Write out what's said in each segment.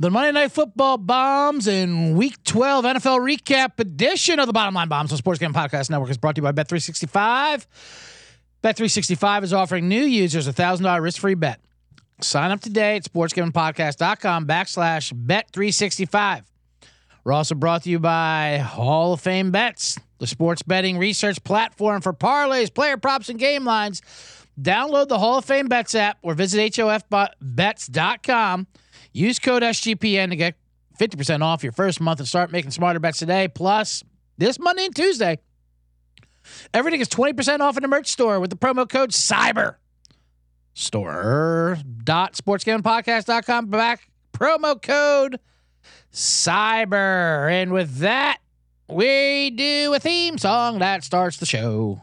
The Monday Night Football Bombs and Week 12 NFL Recap edition of the Bottom Line Bombs on Sports Gambling Podcast Network is brought to you by Bet365. Bet365 is offering new users a $1,000 risk-free bet. Sign up today at sportsgamblingpodcast.com/bet365. We're also brought to you by Hall of Fame Bets, the sports betting research platform for parlays, player props, and game lines. Download the Hall of Fame Bets app or visit hofbets.com. Use code SGPN to get 50% off your first month and start making smarter bets today. Plus, this Monday and Tuesday, everything is 20% off in the merch store with the promo code CYBER. Store.sportsgamblingpodcast.com back promo code CYBER. And with that, we do a theme song that starts the show.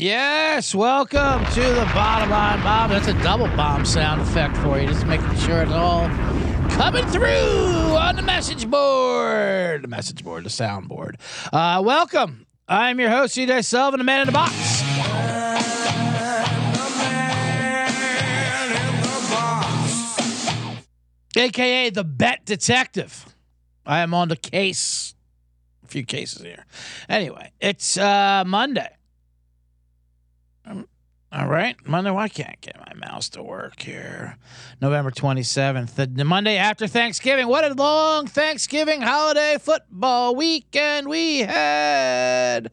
Yes, welcome to the Bottom Line Bomb. That's a double bomb sound effect for you, just making sure it's all coming through on the message board. The message board, the soundboard. Welcome. I'm your host, CJ Sullivan, the Man in a Box. AKA the Bet Detective. I am on the case. A few cases here. Anyway, it's Monday. All right, Monday. Why can't I get my mouse to work here? November 27th, the Monday after Thanksgiving. What a long Thanksgiving holiday football weekend we had. It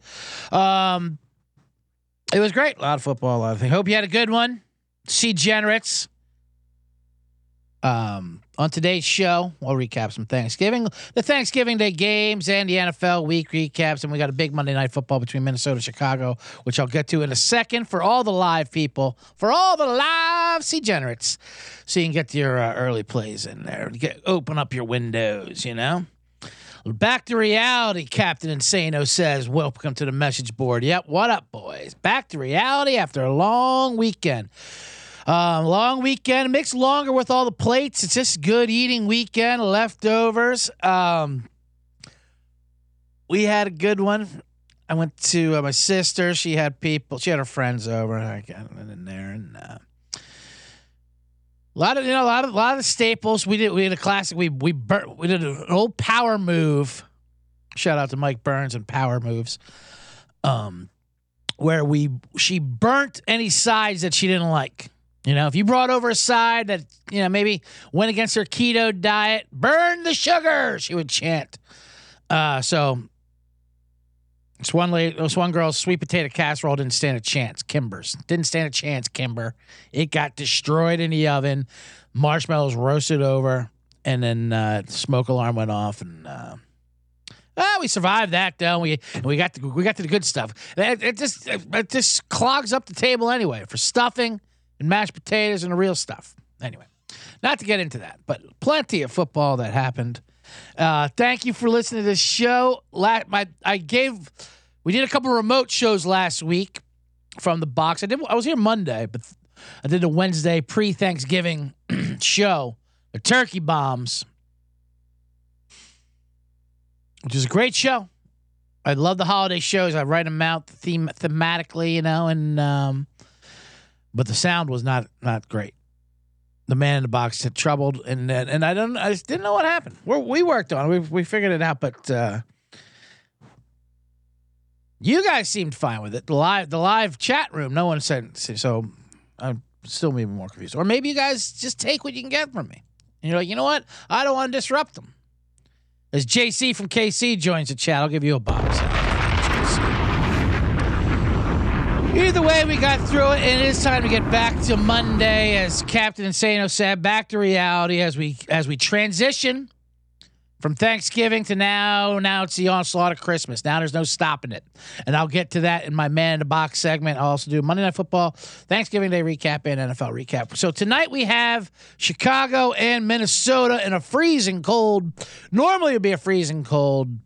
was great. A lot of football, a lot of things. Hope you had a good one. Degenerates. On today's show, we'll recap some Thanksgiving, the Thanksgiving Day games, and the NFL week recaps. And we got a big Monday Night Football between Minnesota and Chicago, which I'll get to in a second. For all the live people, for all the live degenerates, so you can get your early plays in there. Open up your windows, you know. Back to reality, Captain Insano says. Welcome to the message board. Yep, what up, boys? Back to reality after a long weekend. Long weekend. It makes longer with all the plates. It's just good eating weekend, leftovers. We had a good one. I went to my sister. She had people. She had her friends over. I got in there and a lot of staples. We did a classic. We did an old power move. Shout out to Mike Burns and Power Moves. Where she burnt any sides that she didn't like. You know, if you brought over a side that, you know, maybe went against her keto diet, burn the sugar, she would chant. So this one girl's sweet potato casserole didn't stand a chance. Kimber's didn't stand a chance, Kimber. It got destroyed in the oven. Marshmallows roasted over, and then the smoke alarm went off, and we survived that though. We got to the good stuff. It just clogs up the table anyway for stuffing and mashed potatoes and the real stuff. Anyway, not to get into that, but plenty of football that happened. Thank you for listening to this show. We did a couple of remote shows last week from the box. I was here Monday, but I did a Wednesday pre-Thanksgiving show, the Turkey Bombs, which is a great show. I love the holiday shows. I write them out thematically, you know, and but the sound was not great. The Man in the Box had troubled, and I just didn't know what happened. We worked on it. We figured it out, but you guys seemed fine with it. The live chat room, no one said, so I'm still even more confused. Or maybe you guys just take what you can get from me, and you're like, you know what? I don't want to disrupt them. As JC from KC joins the chat, I'll give you a box. Either way, we got through it, and it is time to get back to Monday, as Captain Insano said, back to reality as we transition from Thanksgiving to now. Now it's the onslaught of Christmas. Now there's no stopping it, and I'll get to that in my Man in the Box segment. I'll also do Monday Night Football, Thanksgiving Day recap, and NFL recap. So tonight we have Chicago and Minnesota in a freezing cold. Normally it would be a freezing cold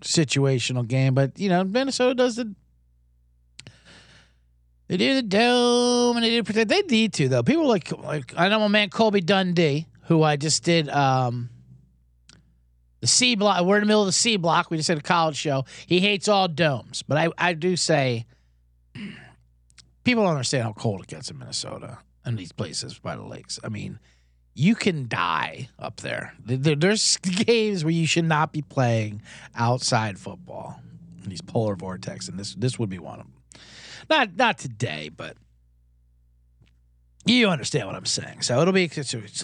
situational game, but, you know, Minnesota does the They do the dome and they do protect. They need to, though. People like I know my man Colby Dundee, who I just did the C block. We're in the middle of the C block. We just did a college show. He hates all domes, but I do say people don't understand how cold it gets in Minnesota and these places by the lakes. I mean, you can die up there. There's games where you should not be playing outside football. These polar vortex, and this would be one of them. Not today, but you understand what I'm saying. So it'll be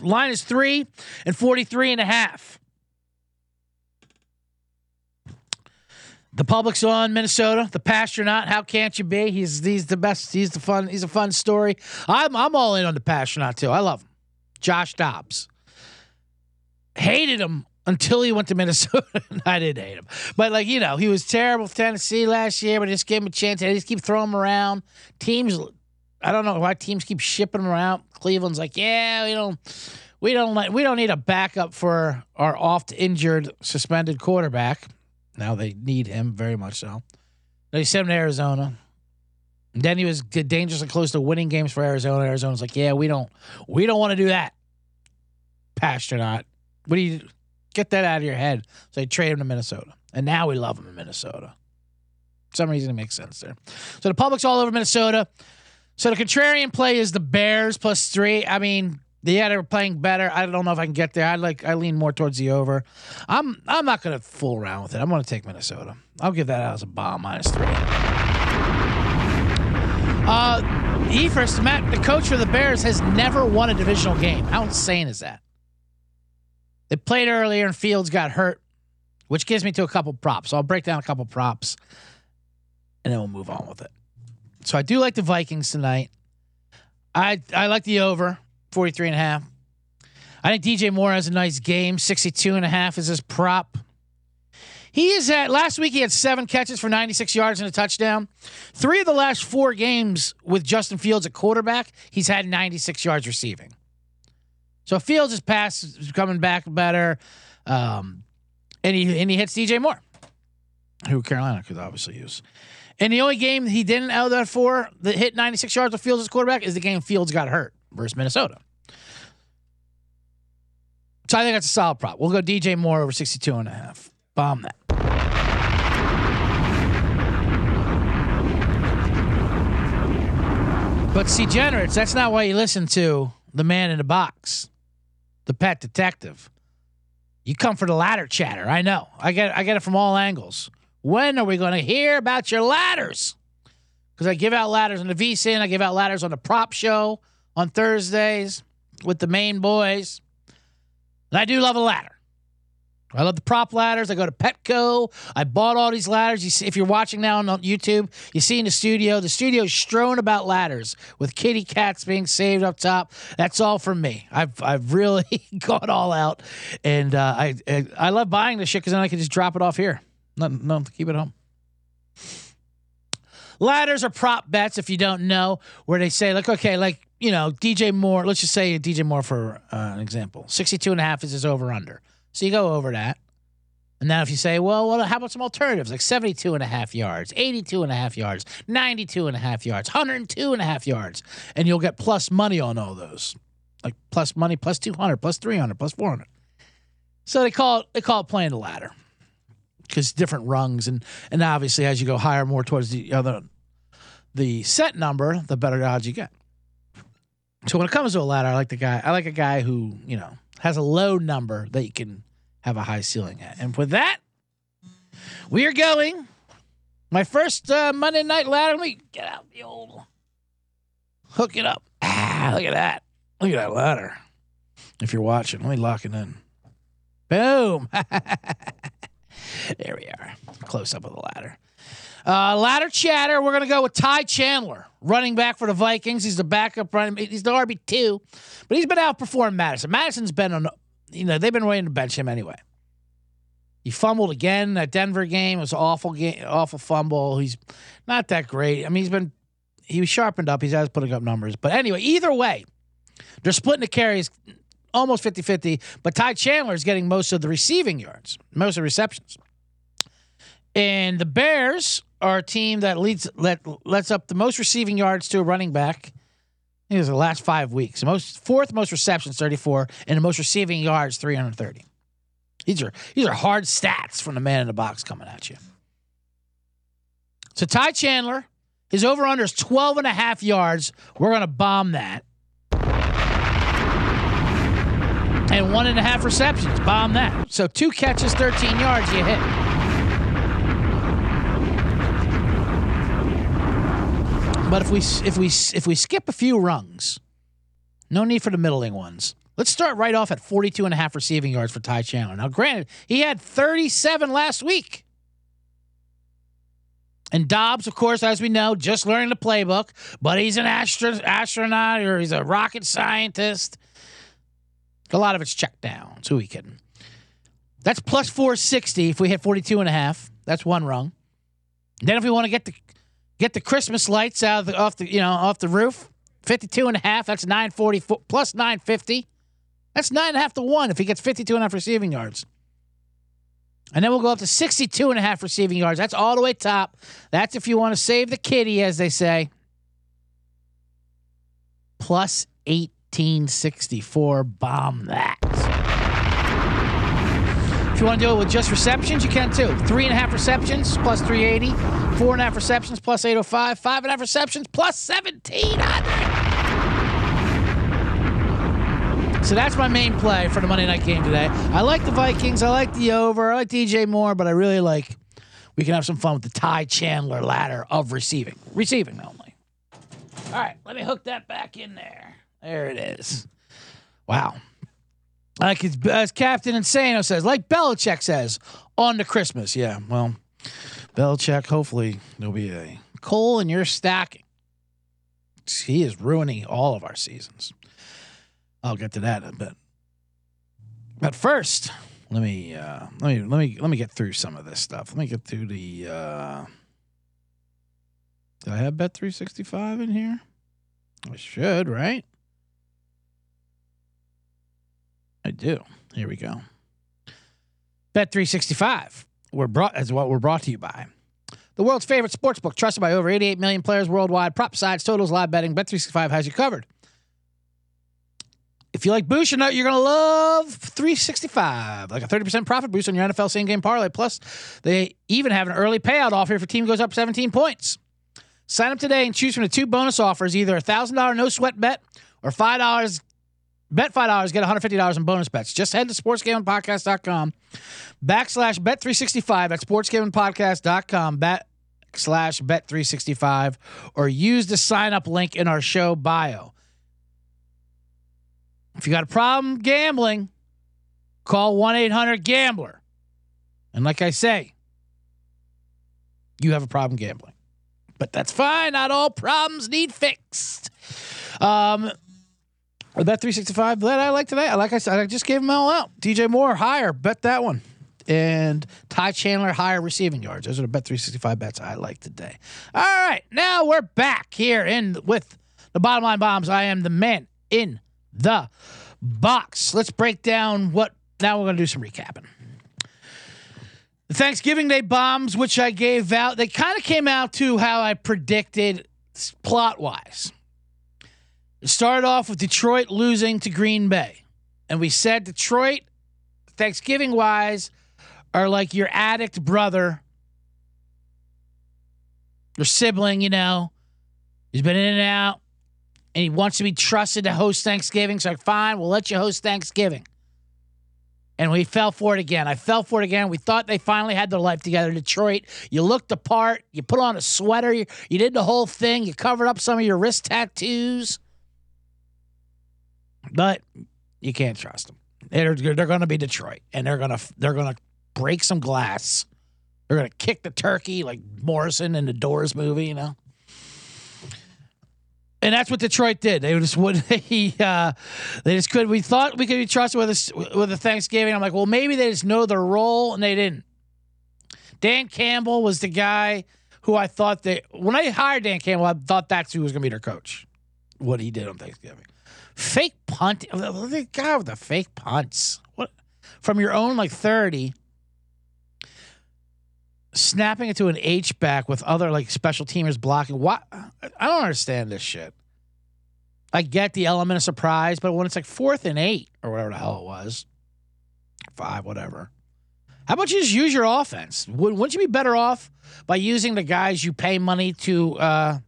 line is 3 and 43.5. The public's on Minnesota. The Pastronaut. How can't you be? He's the best. He's the fun. He's a fun story. I'm all in on the Pastronaut too. I love him. Josh Dobbs. Hated him until he went to Minnesota. I didn't hate him. But, like, you know, he was terrible for Tennessee last year, but I just gave him a chance. I just keep throwing him around. Teams, I don't know why teams keep shipping him around. Cleveland's like, yeah, we don't need a backup for our oft-injured, suspended quarterback. Now they need him, very much so. They sent him to Arizona. Then he was dangerously close to winning games for Arizona. Arizona's like, yeah, we don't want to do that. Pastronaut. What do you do? Get that out of your head. So they trade him to Minnesota. And now we love him in Minnesota. For some reason it makes sense there. So the public's all over Minnesota. So the contrarian play is the Bears +3. I mean, they were playing better. I don't know if I can get there. I lean more towards the over. I'm not gonna fool around with it. I'm gonna take Minnesota. I'll give that out as a bomb, -3. Eberflus, Matt, the coach for the Bears, has never won a divisional game. How insane is that? They played earlier and Fields got hurt, which gives me to a couple props. So I'll break down a couple props and then we'll move on with it. So I do like the Vikings tonight. I like the over 43.5. I think DJ Moore has a nice game. 62.5 is his prop. Last week he had 7 catches for 96 yards and a touchdown. 3 of the last 4 games with Justin Fields at quarterback, he's had 96 yards receiving. So Fields' pass is coming back better, and he hits DJ Moore, who Carolina could obviously use. And the only game he didn't out that for that hit 96 yards with Fields as quarterback is the game Fields got hurt versus Minnesota. So I think that's a solid prop. We'll go DJ Moore over 62.5. Bomb that. But see, Generates, that's not why you listen to the Man in a Box. The Pet Detective. You come for the ladder chatter. I know. I get it from all angles. When are we going to hear about your ladders? Because I give out ladders on the VSiN. I give out ladders on the prop show on Thursdays with the main boys. And I do love a ladder. I love the prop ladders. I go to Petco. I bought all these ladders. You see, if you're watching now on YouTube, you see in the studio's strewn about ladders with kitty cats being saved up top. That's all from me. I've really gone all out, and I love buying this shit because then I can just drop it off here. No, keep it home. Ladders are prop bets, if you don't know, where they say like, okay, like, you know, DJ Moore. Let's just say DJ Moore for an example. 62.5 is his over under. So you go over that. And now if you say, well, how about some alternatives? Like 72.5 yards, 82.5 yards, 92.5 yards, 102.5 yards. And you'll get plus money on all those. Like plus money, plus 200, plus 300, plus 400. So they call it playing the ladder. Because different rungs. And obviously as you go higher, more towards the set number, the better odds you get. So when it comes to a ladder, I like a guy who, you know, has a low number that you can have a high ceiling at. And with that, we are going. My first Monday night ladder. Let me get out the old. Hook it up. Ah, look at that. Look at that ladder. If you're watching, let me lock it in. Boom. There we are. Close up of the ladder. Ladder chatter. We're going to go with Ty Chandler, running back for the Vikings. He's the backup running. He's the RB2, but he's been outperforming Madison. Madison's been on, you know, they've been waiting to bench him anyway. He fumbled again in that Denver game. It was an awful game, awful fumble. He's not that great. I mean, he was sharpened up. He's always putting up numbers. But anyway, either way, they're splitting the carries almost 50-50, but Ty Chandler's getting most of the receiving yards, most of the receptions. And the Bears are a team that lets up the most receiving yards to a running back. I think it was the last 5 weeks. The fourth most receptions, 34, and the most receiving yards, 330. These are hard stats from the Man in a Box coming at you. So Ty Chandler, his over-under is 12 and a half yards. We're going to bomb that. And 1.5 receptions, bomb that. So 2 catches, 13 yards, you hit. But if we skip a few rungs, no need for the middling ones. Let's start right off at 42 and a half receiving yards for Ty Chandler. Now, granted, he had 37 last week. And Dobbs, of course, as we know, just learning the playbook, but he's an astronaut or he's a rocket scientist. A lot of it's check downs. Who are we kidding? That's plus 460 if we hit 42 and a half. That's one rung. Then if we want to get the Christmas lights off the roof, 52 and a half, that's 940 plus 950. That's 9.5 to 1 if he gets 52 and a half receiving yards. And then we'll go up to 62 and a half receiving yards. That's all the way top. That's if you want to save the kitty, as they say. Plus 1864. Bomb that. If you want to do it with just receptions, you can too. 3.5 receptions plus 380. 4.5 receptions plus 805. 5.5 receptions plus 1,700. So that's my main play for the Monday night game today. I like the Vikings. I like the over. I like DJ Moore, but I really like we can have some fun with the Ty Chandler ladder of receiving. Receiving only. All right, let me hook that back in there. There it is. Wow. Like as Captain Insano says, like Belichick says, on to Christmas. Yeah, well, Belichick, hopefully there'll be a coal in your stocking. He is ruining all of our seasons. I'll get to that in a bit. But first, let me get through some of this stuff. Let me get through the. Do I have Bet365 in here? I should, right? I do. Here we go. Bet365. We're brought to you by the world's favorite sportsbook, trusted by over 88 million players worldwide. Prop sides, totals, live betting. Bet365 has you covered. If you like boost, you're going to love 365. Like a 30% profit boost on your NFL same game parlay. Plus, they even have an early payout offer if your team goes up 17 points. Sign up today and choose from the 2 bonus offers: either a $1,000 no sweat bet or $5. Bet $5, get $150 in bonus bets. Just head to sportsgamblingpodcast.com /bet365 at sportsgamblingpodcast.com /bet365 or use the sign-up link in our show bio. If you got a problem gambling, call 1-800-GAMBLER. And like I say, you have a problem gambling. But that's fine. Not all problems need fixed. Bet 365 that I like today. Like I said, I just gave them all out. DJ Moore higher, bet that one, and Ty Chandler higher receiving yards. Those are the Bet 365 bets I like today. All right, now we're back here with the Bottom Line Bombs. I am the Man in the Box. Let's break down now we're going to do some recapping. The Thanksgiving Day bombs, which I gave out, they kind of came out to how I predicted plot wise. It started off with Detroit losing to Green Bay. And we said Detroit, Thanksgiving-wise, are like your addict brother, your sibling, you know. He's been in and out, and he wants to be trusted to host Thanksgiving. So, fine, we'll let you host Thanksgiving. And we fell for it again. I fell for it again. We thought they finally had their life together. Detroit, you looked the part. You put on a sweater. You did the whole thing. You covered up some of your wrist tattoos. But you can't trust them. They're going to be Detroit, and they're going to break some glass. They're going to kick the turkey like Morrison in the Doors movie, you know. And that's what Detroit did. They just wouldn't. They just could. We thought we could be trusted with a Thanksgiving. I'm like, well, maybe they just know their role, and they didn't. Dan Campbell was the guy who I thought when I hired Dan Campbell, I thought that's who was going to be their coach. What he did on Thanksgiving. Fake punt. The guy with the fake punts. What? From your own, like, 30. snapping it to an H back with other like special teamers blocking. Why? I don't understand this shit. I get the element of surprise, but when it's like 4th and 8 or whatever the hell it was, 5, whatever. How about you just use your offense? Wouldn't you be better off by using the guys you pay money to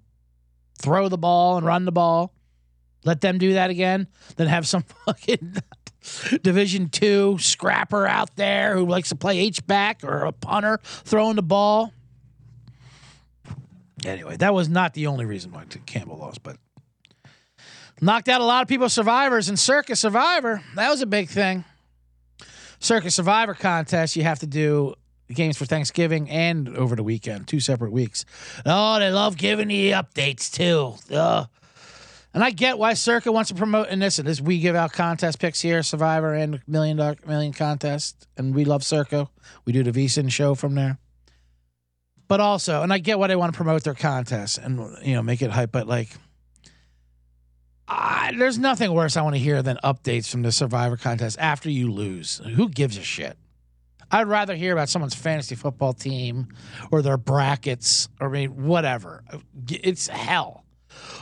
throw the ball and run the ball? Let them do that again, than have some fucking Division II scrapper out there who likes to play H-back or a punter throwing the ball. Anyway, that was not the only reason why Campbell lost, but knocked out a lot of people, survivors, and Circa Survivor. That was a big thing. Circa Survivor contest, you have to do games for Thanksgiving and over the weekend, 2 separate weeks. Oh, they love giving you updates, too. And I get why Circa wants to promote, and listen, this, we give out contest picks here, Survivor and Million contest, and we love Circa. We do the VSiN show from there. But also, and I get why they want to promote their contest and, you know, make it hype, but like, there's nothing worse I want to hear than updates from the Survivor contest after you lose. Who gives a shit? I'd rather hear about someone's fantasy football team or their brackets or whatever. It's hell.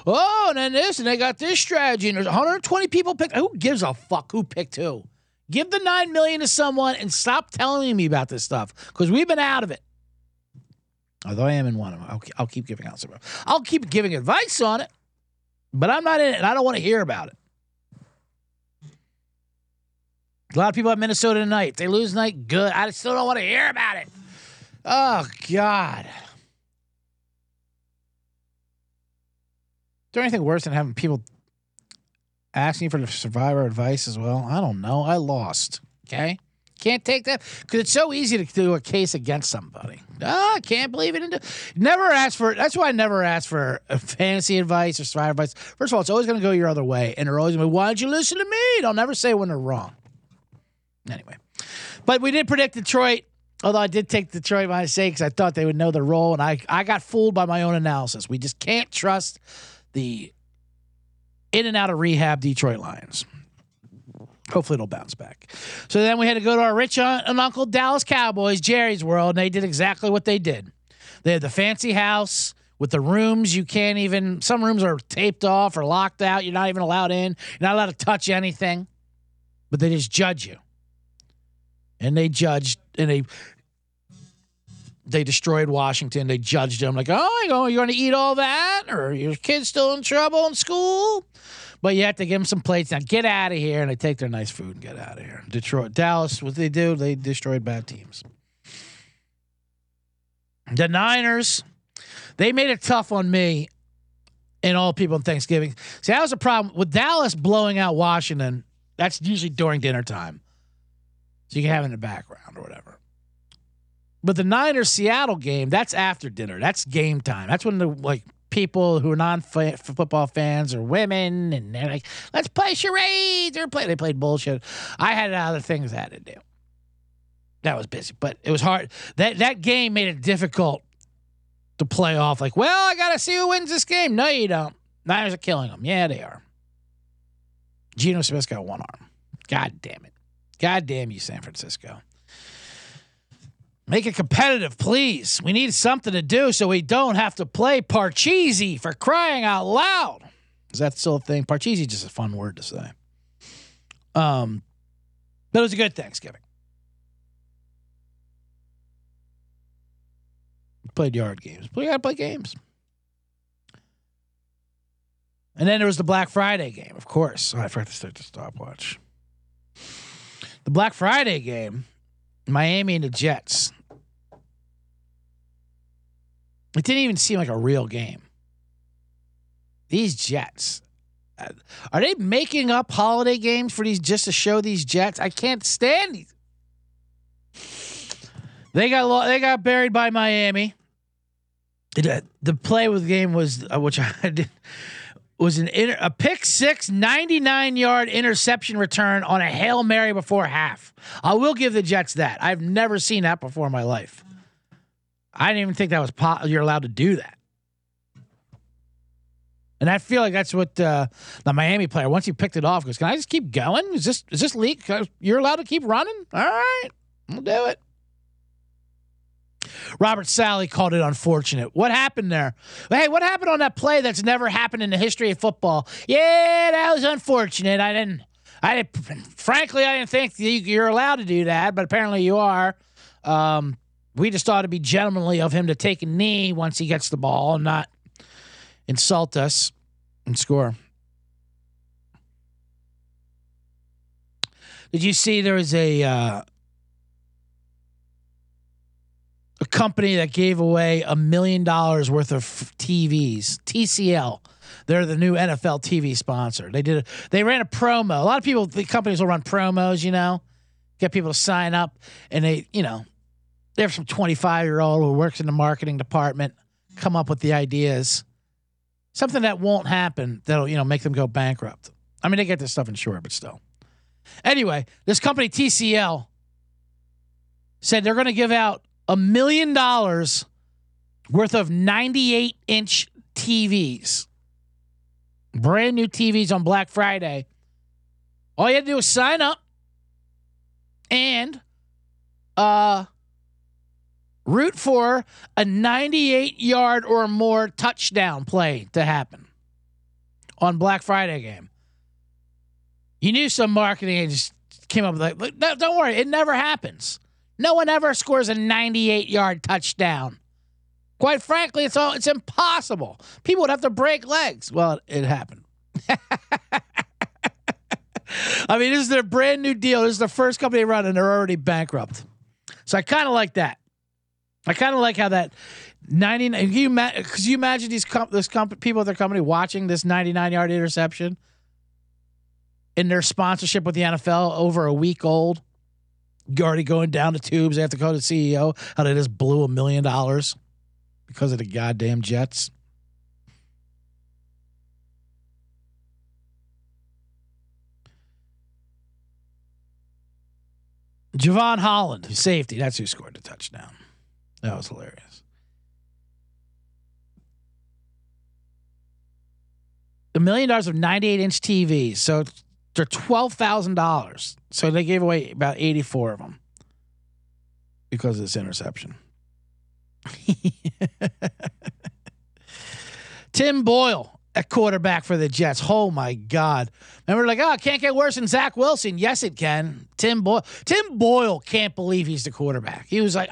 Oh, and then this, and they got this strategy, and there's 120 people picked. Who gives a fuck who picked who? Give the $9 million to someone and stop telling me about this stuff because we've been out of it. Although I am in one of them, I'll keep giving out some. I'll keep giving advice on it, but I'm not in it, and I don't want to hear about it. A lot of people at Minnesota tonight. If they lose tonight, good. I still don't want to hear about it. Oh God. Is there anything worse than having people asking you for the Survivor advice as well? I don't know. I lost. Okay. Can't take that because it's so easy to do a case against somebody. I can't believe it. Never ask for it. That's why I never ask for fantasy advice or Survivor advice. First of all, it's always going to go your other way. And they're always going to be, why don't you listen to me? They'll never say when they're wrong. Anyway. But we did predict Detroit. Although I did take Detroit by mistake because I thought they would know their role. And I got fooled by my own analysis. We just can't trust the in and out of rehab Detroit Lions. Hopefully it'll bounce back. So then we had to go to our rich aunt and uncle Dallas Cowboys, Jerry's World, and they did exactly what they did. They had the fancy house with the rooms you can't even, some rooms are taped off or locked out. You're not even allowed in. You're not allowed to touch anything. But they just judge you. And they judged, and they destroyed Washington. They judged them like, oh, you're going to eat all that? Or your kid's still in trouble in school? But you have to give them some plates. Now get out of here. And they take their nice food and get out of here. Detroit, Dallas, what they do, they destroyed bad teams. The Niners, they made it tough on me and all people on Thanksgiving. See, that was a problem. With Dallas blowing out Washington, that's usually during dinner time. So you can have it in the background or whatever. But the Niners-Seattle game, that's after dinner. That's game time. That's when the people who are non-football fans or women, and they're like, let's play charades. They played bullshit. I had other things I had to do. That was busy, but it was hard. That game made it difficult to play off. Like, well, I got to see who wins this game. No, you don't. Niners are killing them. Yeah, they are. Geno Smith's got one arm. God damn it. God damn you, San Francisco. Make it competitive, please. We need something to do so we don't have to play Parcheesi, for crying out loud. Is that still a thing? Parcheesi is just a fun word to say. But it was a good Thanksgiving. We played yard games. We got to play games. And then there was the Black Friday game, of course. Oh, I forgot to start the stopwatch. The Black Friday game. Miami and the Jets. It didn't even seem like a real game. These Jets. Are they making up holiday games for these just to show these Jets? I can't stand these. They got buried by Miami. The play with the game was which I did was a pick six, 99-yard interception return on a Hail Mary before half. I will give the Jets that. I've never seen that before in my life. I didn't even think that was you're allowed to do that. And I feel like that's what the Miami player, once he picked it off, goes, can I just keep going? Is this leak? You're allowed to keep running? All right, we'll do it. Robert Saleh called it unfortunate. What happened there? Hey, what happened on that play that's never happened in the history of football? Yeah, that was unfortunate. Frankly, I didn't think you're allowed to do that, but apparently you are. We just thought it'd be gentlemanly of him to take a knee once he gets the ball and not insult us and score. Did you see there was a company that gave away $1 million worth of TVs? TCL. They're the new NFL TV sponsor. They ran a promo. A lot of people, the companies will run promos, you know, get people to sign up, and there's some 25-year-old who works in the marketing department, come up with the ideas. Something that won't happen that'll, make them go bankrupt. I mean, they get this stuff insured, but still. Anyway, this company TCL said they're going to give out $1 million worth of 98-inch TVs. Brand new TVs on Black Friday. All you had to do was sign up and root for a 98-yard or more touchdown play to happen on Black Friday game. You knew some marketing agents came up with like, no, don't worry, it never happens. No one ever scores a 98-yard touchdown. Quite frankly, it's impossible. People would have to break legs. Well, it happened. I mean, this is their brand new deal. This is the first company they run, and they're already bankrupt. So I kind of like that. I kind of like how that 99. Because you imagine people at their company watching this 99-yard interception in their sponsorship with the NFL over a week old, already going down the tubes. They have to call the CEO how they just blew $1 million because of the goddamn Jets. Javon Holland, safety. That's who scored the touchdown. That was hilarious. $1 million of 98-inch TVs. So they're $12,000. So they gave away about 84 of them because of this interception. Tim Boyle at quarterback for the Jets. Oh my God. Remember, it can't get worse than Zach Wilson. Yes, it can. Tim Boyle can't believe he's the quarterback. He was like,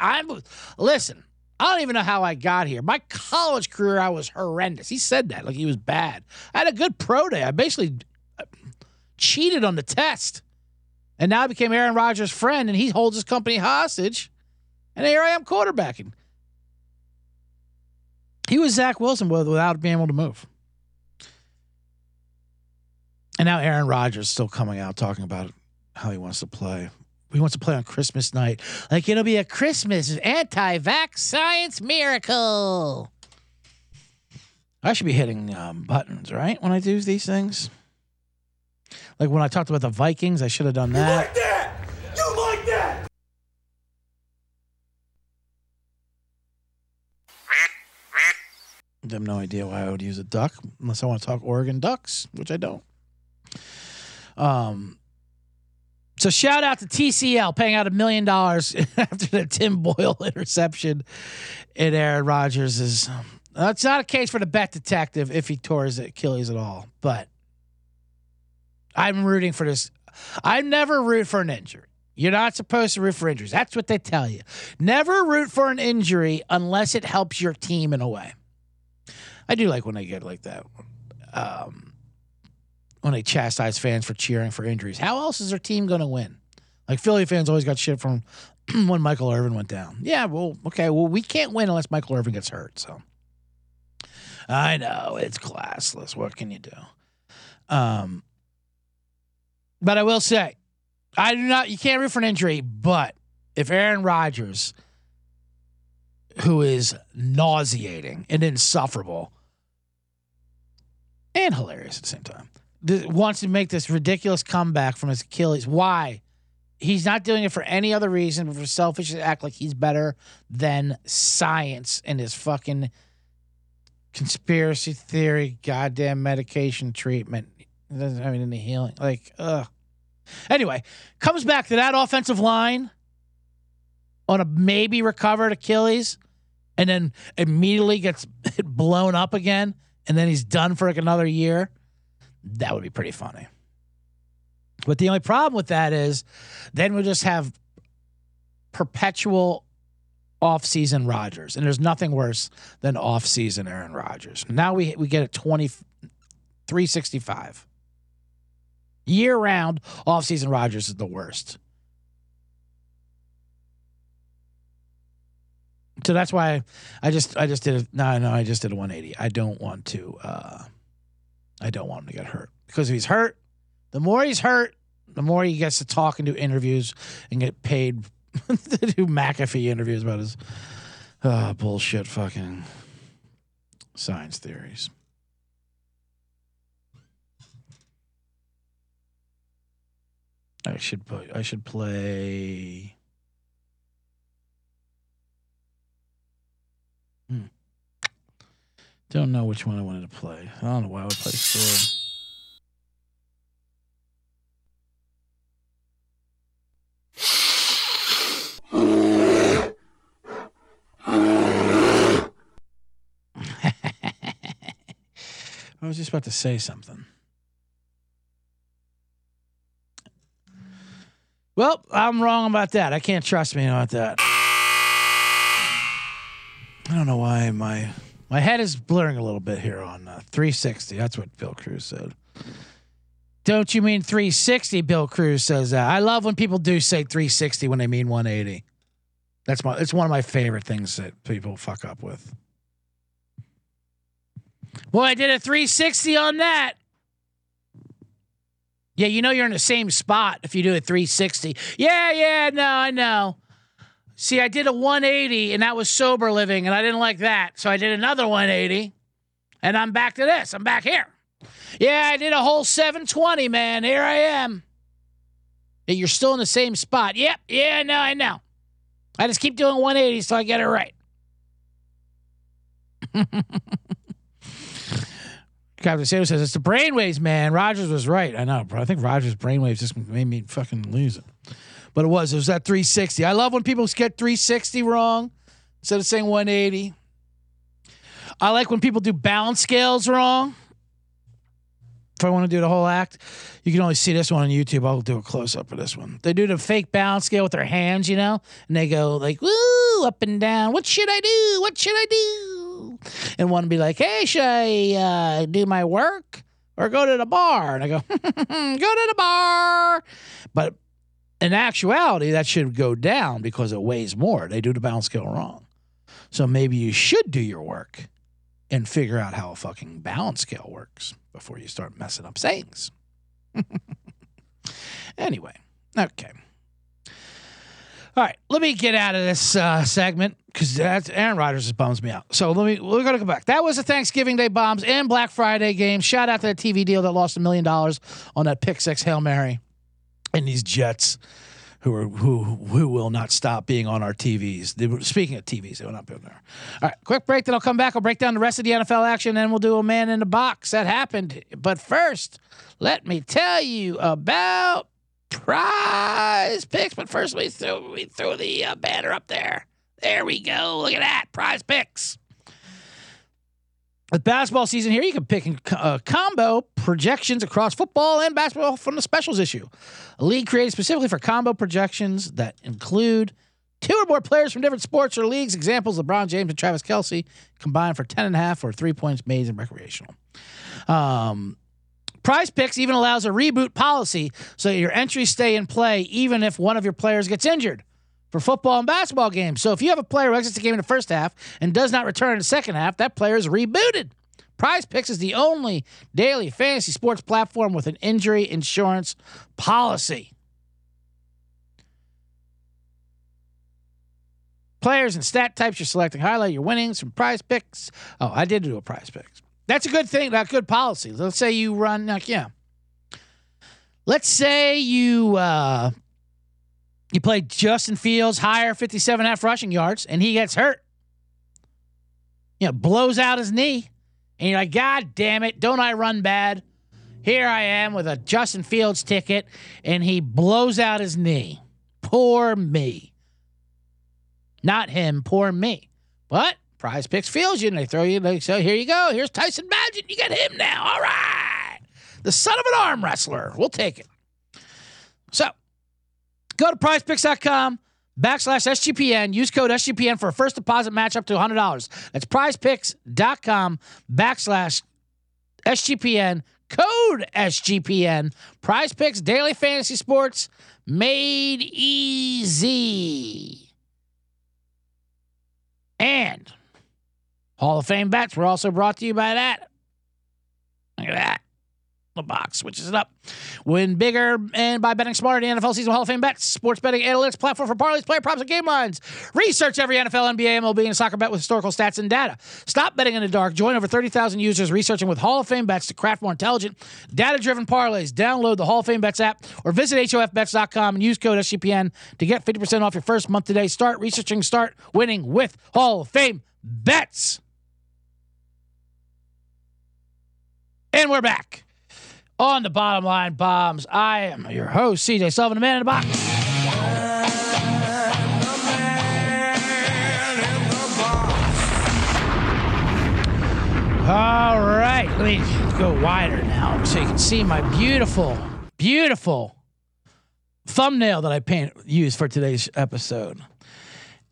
listen, I don't even know how I got here. My college career, I was horrendous. He said that like he was bad. I had a good pro day. I basically cheated on the test. And now I became Aaron Rodgers' friend, and he holds his company hostage. And here I am quarterbacking. He was Zach Wilson without being able to move. And now Aaron Rodgers still coming out talking about how he wants to play. He wants to play on Christmas night. Like it'll be a Christmas anti-vax science miracle. I should be hitting buttons, right? When I do these things. Like when I talked about the Vikings, I should have done that. You like that? I have no idea why I would use a duck unless I want to talk Oregon Ducks, which I don't. So shout out to TCL paying out $1 million after the Tim Boyle interception and Aaron Rodgers is. It's not a case for the bet detective if he tore his Achilles at all, but I'm rooting for this. I never root for an injury. You're not supposed to root for injuries. That's what they tell you. Never root for an injury unless it helps your team in a way. I do like when they get like that. When they chastise fans for cheering for injuries. How else is their team going to win? Like Philly fans always got shit from when Michael Irvin went down. Yeah, well, okay, we can't win unless Michael Irvin gets hurt. So I know it's classless. What can you do? But I will say, you can't root for an injury, but if Aaron Rodgers, who is nauseating and insufferable and hilarious at the same time, wants to make this ridiculous comeback from his Achilles, why? He's not doing it for any other reason but for selfish to act like he's better than science and his fucking conspiracy theory, goddamn medication treatment. It doesn't have any healing. Anyway, comes back to that offensive line on a maybe recovered Achilles and then immediately gets blown up again and then he's done for like another year, that would be pretty funny. But the only problem with that is then we'll just have perpetual off-season Rodgers, and there's nothing worse than off-season Aaron Rodgers. Now we get a 365. Year-round, off-season Rodgers is the worst. So that's why I just did a, I just did a 180. I don't want to. I don't want him to get hurt, because if he's hurt, the more he's hurt, the more he gets to talk and do interviews and get paid to do McAfee interviews about his bullshit fucking science theories. I should play. Don't know which one I wanted to play. I don't know why I would play Sword. I was just about to say something. Well, I'm wrong about that. I can't trust me about that. I don't know why my head is blurring a little bit here on 360. That's what Bill Cruz said. Don't you mean 360? Bill Cruz says that. I love when people do say 360 when they mean 180. It's one of my favorite things that people fuck up with. Boy, I did a 360 on that. Yeah, you know you're in the same spot if you do a 360. Yeah, no, I know. See, I did a 180, and that was sober living, and I didn't like that. So I did another 180, and I'm back to this. I'm back here. Yeah, I did a whole 720, man. Here I am. And you're still in the same spot. Yep. Yeah, no, I know. I just keep doing 180 so I get it right. Captain Sato says, it's the brainwaves, man. Rodgers was right. I know, bro. I think Rodgers' brainwaves just made me fucking lose it. But it was that 360. I love when people get 360 wrong instead of saying 180. I like when people do balance scales wrong. If I want to do the whole act, you can only see this one on YouTube. I'll do a close-up of this one. They do the fake balance scale with their hands, you know, and they go like, woo, up and down. What should I do? What should I do? And one would be like, hey, should I do my work or go to the bar? And I go, go to the bar. But in actuality, that should go down because it weighs more. They do the balance scale wrong. So maybe you should do your work and figure out how a fucking balance scale works before you start messing up sayings. Anyway, okay. All right, let me get out of this segment because Aaron Rodgers just bums me out. So we're going to go back. That was the Thanksgiving Day bombs and Black Friday game. Shout out to that TV deal that lost $1 million on that pick six Hail Mary. And these Jets, who will not stop being on our TVs. Speaking of TVs, they will not be on there. All right, quick break. Then I'll come back. I'll break down the rest of the NFL action, and we'll do a man in the box that happened. But first, let me tell you about Prize Picks. But first, we throw the banner up there. There we go. Look at that, Prize Picks. With basketball season here, you can pick combo projections across football and basketball from the specials issue. A league created specifically for combo projections that include two or more players from different sports or leagues. Examples, LeBron James and Travis Kelce combined for 10.5 or 3 points made in recreational. Prize Picks even allows a reboot policy so that your entries stay in play even if one of your players gets injured. For football and basketball games. So if you have a player who exits the game in the first half and does not return in the second half, that player is rebooted. Prize Picks is the only daily fantasy sports platform with an injury insurance policy. Players and stat types you're selecting highlight your winnings from Prize Picks. Oh, I did do a Prize Picks. That's a good thing, that good policy. Let's say you run, like, yeah. Let's say you play Justin Fields, higher 57.5 rushing yards, and he gets hurt. You know, blows out his knee. And you're like, God damn it, don't I run bad? Here I am with a Justin Fields ticket, and he blows out his knee. Poor me. Not him, poor me. But Prize Picks feels you, and they throw you like, so here you go. Here's Tyson Bagent. You got him now. All right. The son of an arm wrestler. We'll take it. So go to prizepicks.com. /SGPN. Use code SGPN for a first deposit match up to $100. That's prizepicks.com /SGPN. Code SGPN. Prize Picks Daily Fantasy Sports made easy. And Hall of Fame Bets were also brought to you by that. Look at that. The box switches it up. Win bigger and by betting smarter. The NFL season Hall of Fame Bets, sports betting analytics platform for parlays, player props, and game lines. Research every NFL, NBA, MLB, and soccer bet with historical stats and data. Stop betting in the dark. Join over 30,000 users researching with Hall of Fame Bets to craft more intelligent, data-driven parlays. Download the Hall of Fame Bets app or visit HOFBets.com and use code SGPN to get 50% off your first month today. Start researching, start winning with Hall of Fame Bets. And we're back. On the Bottom Line Bombs, I am your host, CJ Sullivan, the Man in the Box. All right, let me go wider now so you can see my beautiful, beautiful thumbnail that I used for today's episode.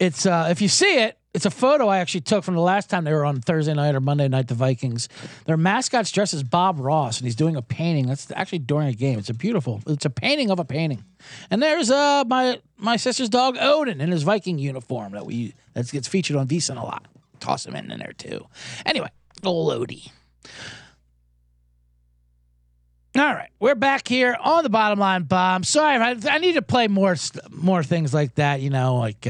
It's if you see it, it's a photo I actually took from the last time they were on Thursday night or Monday night, the Vikings. Their mascot's dressed as Bob Ross, and he's doing a painting. That's actually during a game. It's a beautiful. It's a painting of a painting. And there's my sister's dog, Odin, in his Viking uniform that gets featured on VSiN a lot. Toss him in there, too. Anyway, old Odie. All right, we're back here on the Bottom Line Bomb. Sorry, I need to play more things like that, you know, like...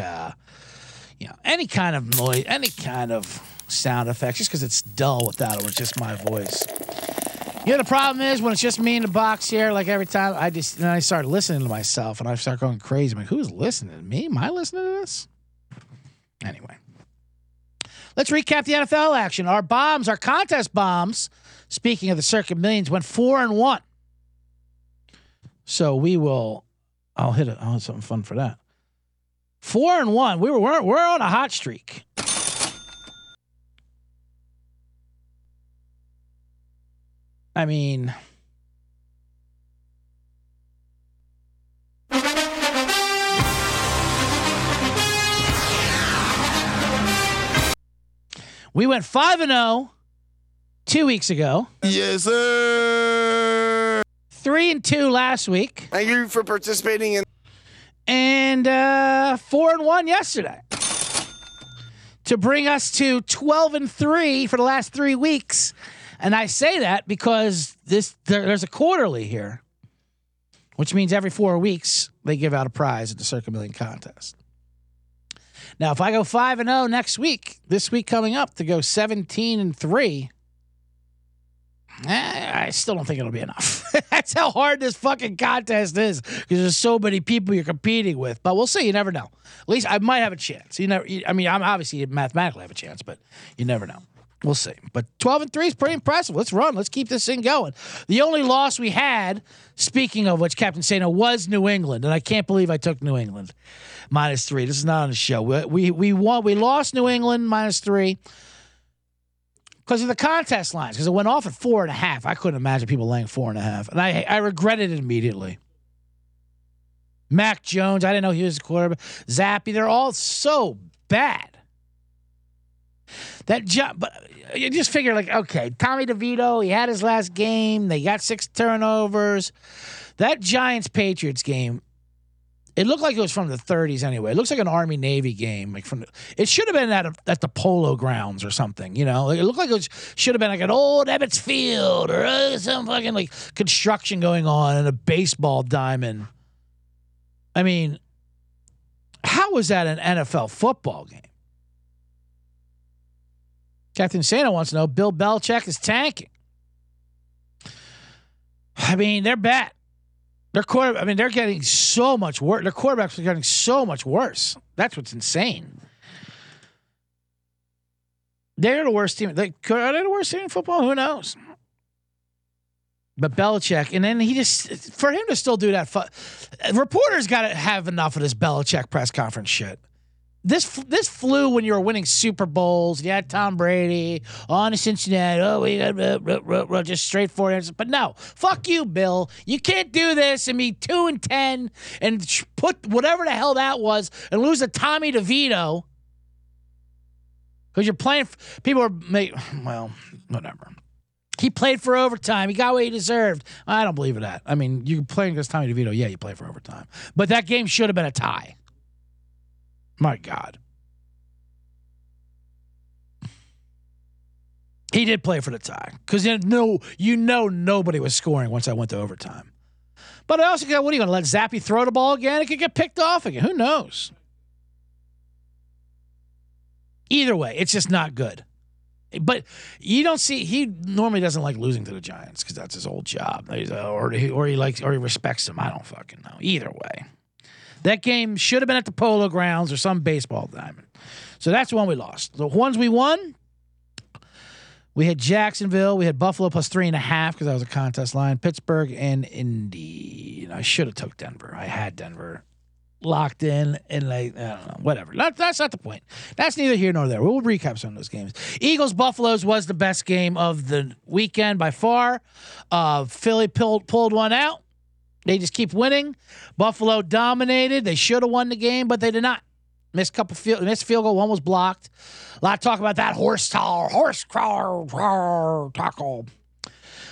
any kind of noise, any kind of sound effects, just because it's dull without it, with just my voice. You know, the problem is when it's just me in the box here, like every time I start listening to myself and I start going crazy. I'm like, who's listening to me? Am I listening to this? Anyway, let's recap the NFL action. Our bombs, our contest bombs, speaking of the Circa Millions, went 4-1. So I'll hit it. I'll have something fun for that. 4-1. We're on a hot streak. I mean, we went 5-0 2 weeks ago. Yes, sir. 3-2 last week. Thank you for participating in. And 4-1 yesterday to bring us to 12-3 for the last 3 weeks. And I say that because there's a quarterly here, which means every 4 weeks they give out a prize at the Circa Million contest. Now, if I go 5-0 next week, this week coming up to go 17-3, I still don't think it'll be enough. That's how hard this fucking contest is because there's so many people you're competing with. But we'll see. You never know. At least I might have a chance. I'm obviously mathematically have a chance, but you never know. We'll see. But 12-3 is pretty impressive. Let's run. Let's keep this thing going. The only loss we had, speaking of which, Captain Sano, was New England, and I can't believe I took New England -3. This is not on the show. We lost New England -3. Because of the contest lines, because it went off at 4.5. I couldn't imagine people laying 4.5. And I regretted it immediately. Mac Jones, I didn't know he was a quarterback. Zappy, they're all so bad. That jump, but you just figure, like, okay, Tommy DeVito, he had his last game. They got 6 turnovers. That Giants-Patriots game, it looked like it was from the 30s anyway. It looks like an Army-Navy game. It should have been at the Polo Grounds or something, you know? It looked like it should have been like an old Ebbets Field or some fucking like construction going on and a baseball diamond. I mean, how was that an NFL football game? Captain Sano wants to know, Bill Belichick is tanking. I mean, they're bad. They're getting so much worse. Their quarterbacks are getting so much worse. That's what's insane. They're the worst team. Are they the worst team in football? Who knows? But Belichick, and then for him to still do that, reporters got to have enough of this Belichick press conference shit. This flew when you were winning Super Bowls. You had Tom Brady on to Cincinnati. Oh, we got just straightforward answers. But no, fuck you, Bill. You can't do this and be 2-10 and put whatever the hell that was and lose to Tommy DeVito because you're playing. People are well, whatever. He played for overtime. He got what he deserved. I don't believe in that. I mean, you're playing against Tommy DeVito. Yeah, you play for overtime, but that game should have been a tie. My God. He did play for the tie because nobody was scoring once I went to overtime. But I also got, what are you going to let Zappy throw the ball again? It could get picked off again. Who knows? Either way, it's just not good. But you don't see, he normally doesn't like losing to the Giants because that's his old job. Or he respects them. I don't fucking know. Either way. That game should have been at the Polo Grounds or some baseball diamond. So that's the one we lost. The ones we won, we had Jacksonville. We had Buffalo plus 3.5 because that was a contest line. Pittsburgh and Indy. I should have took Denver. I had Denver locked in and I don't know, whatever. That's not the point. That's neither here nor there. We'll recap some of those games. Eagles-Buffaloes was the best game of the weekend by far. Philly pulled one out. They just keep winning. Buffalo dominated. They should have won the game, but they did not. Missed field goal. One was blocked. A lot of talk about that horse collar tackle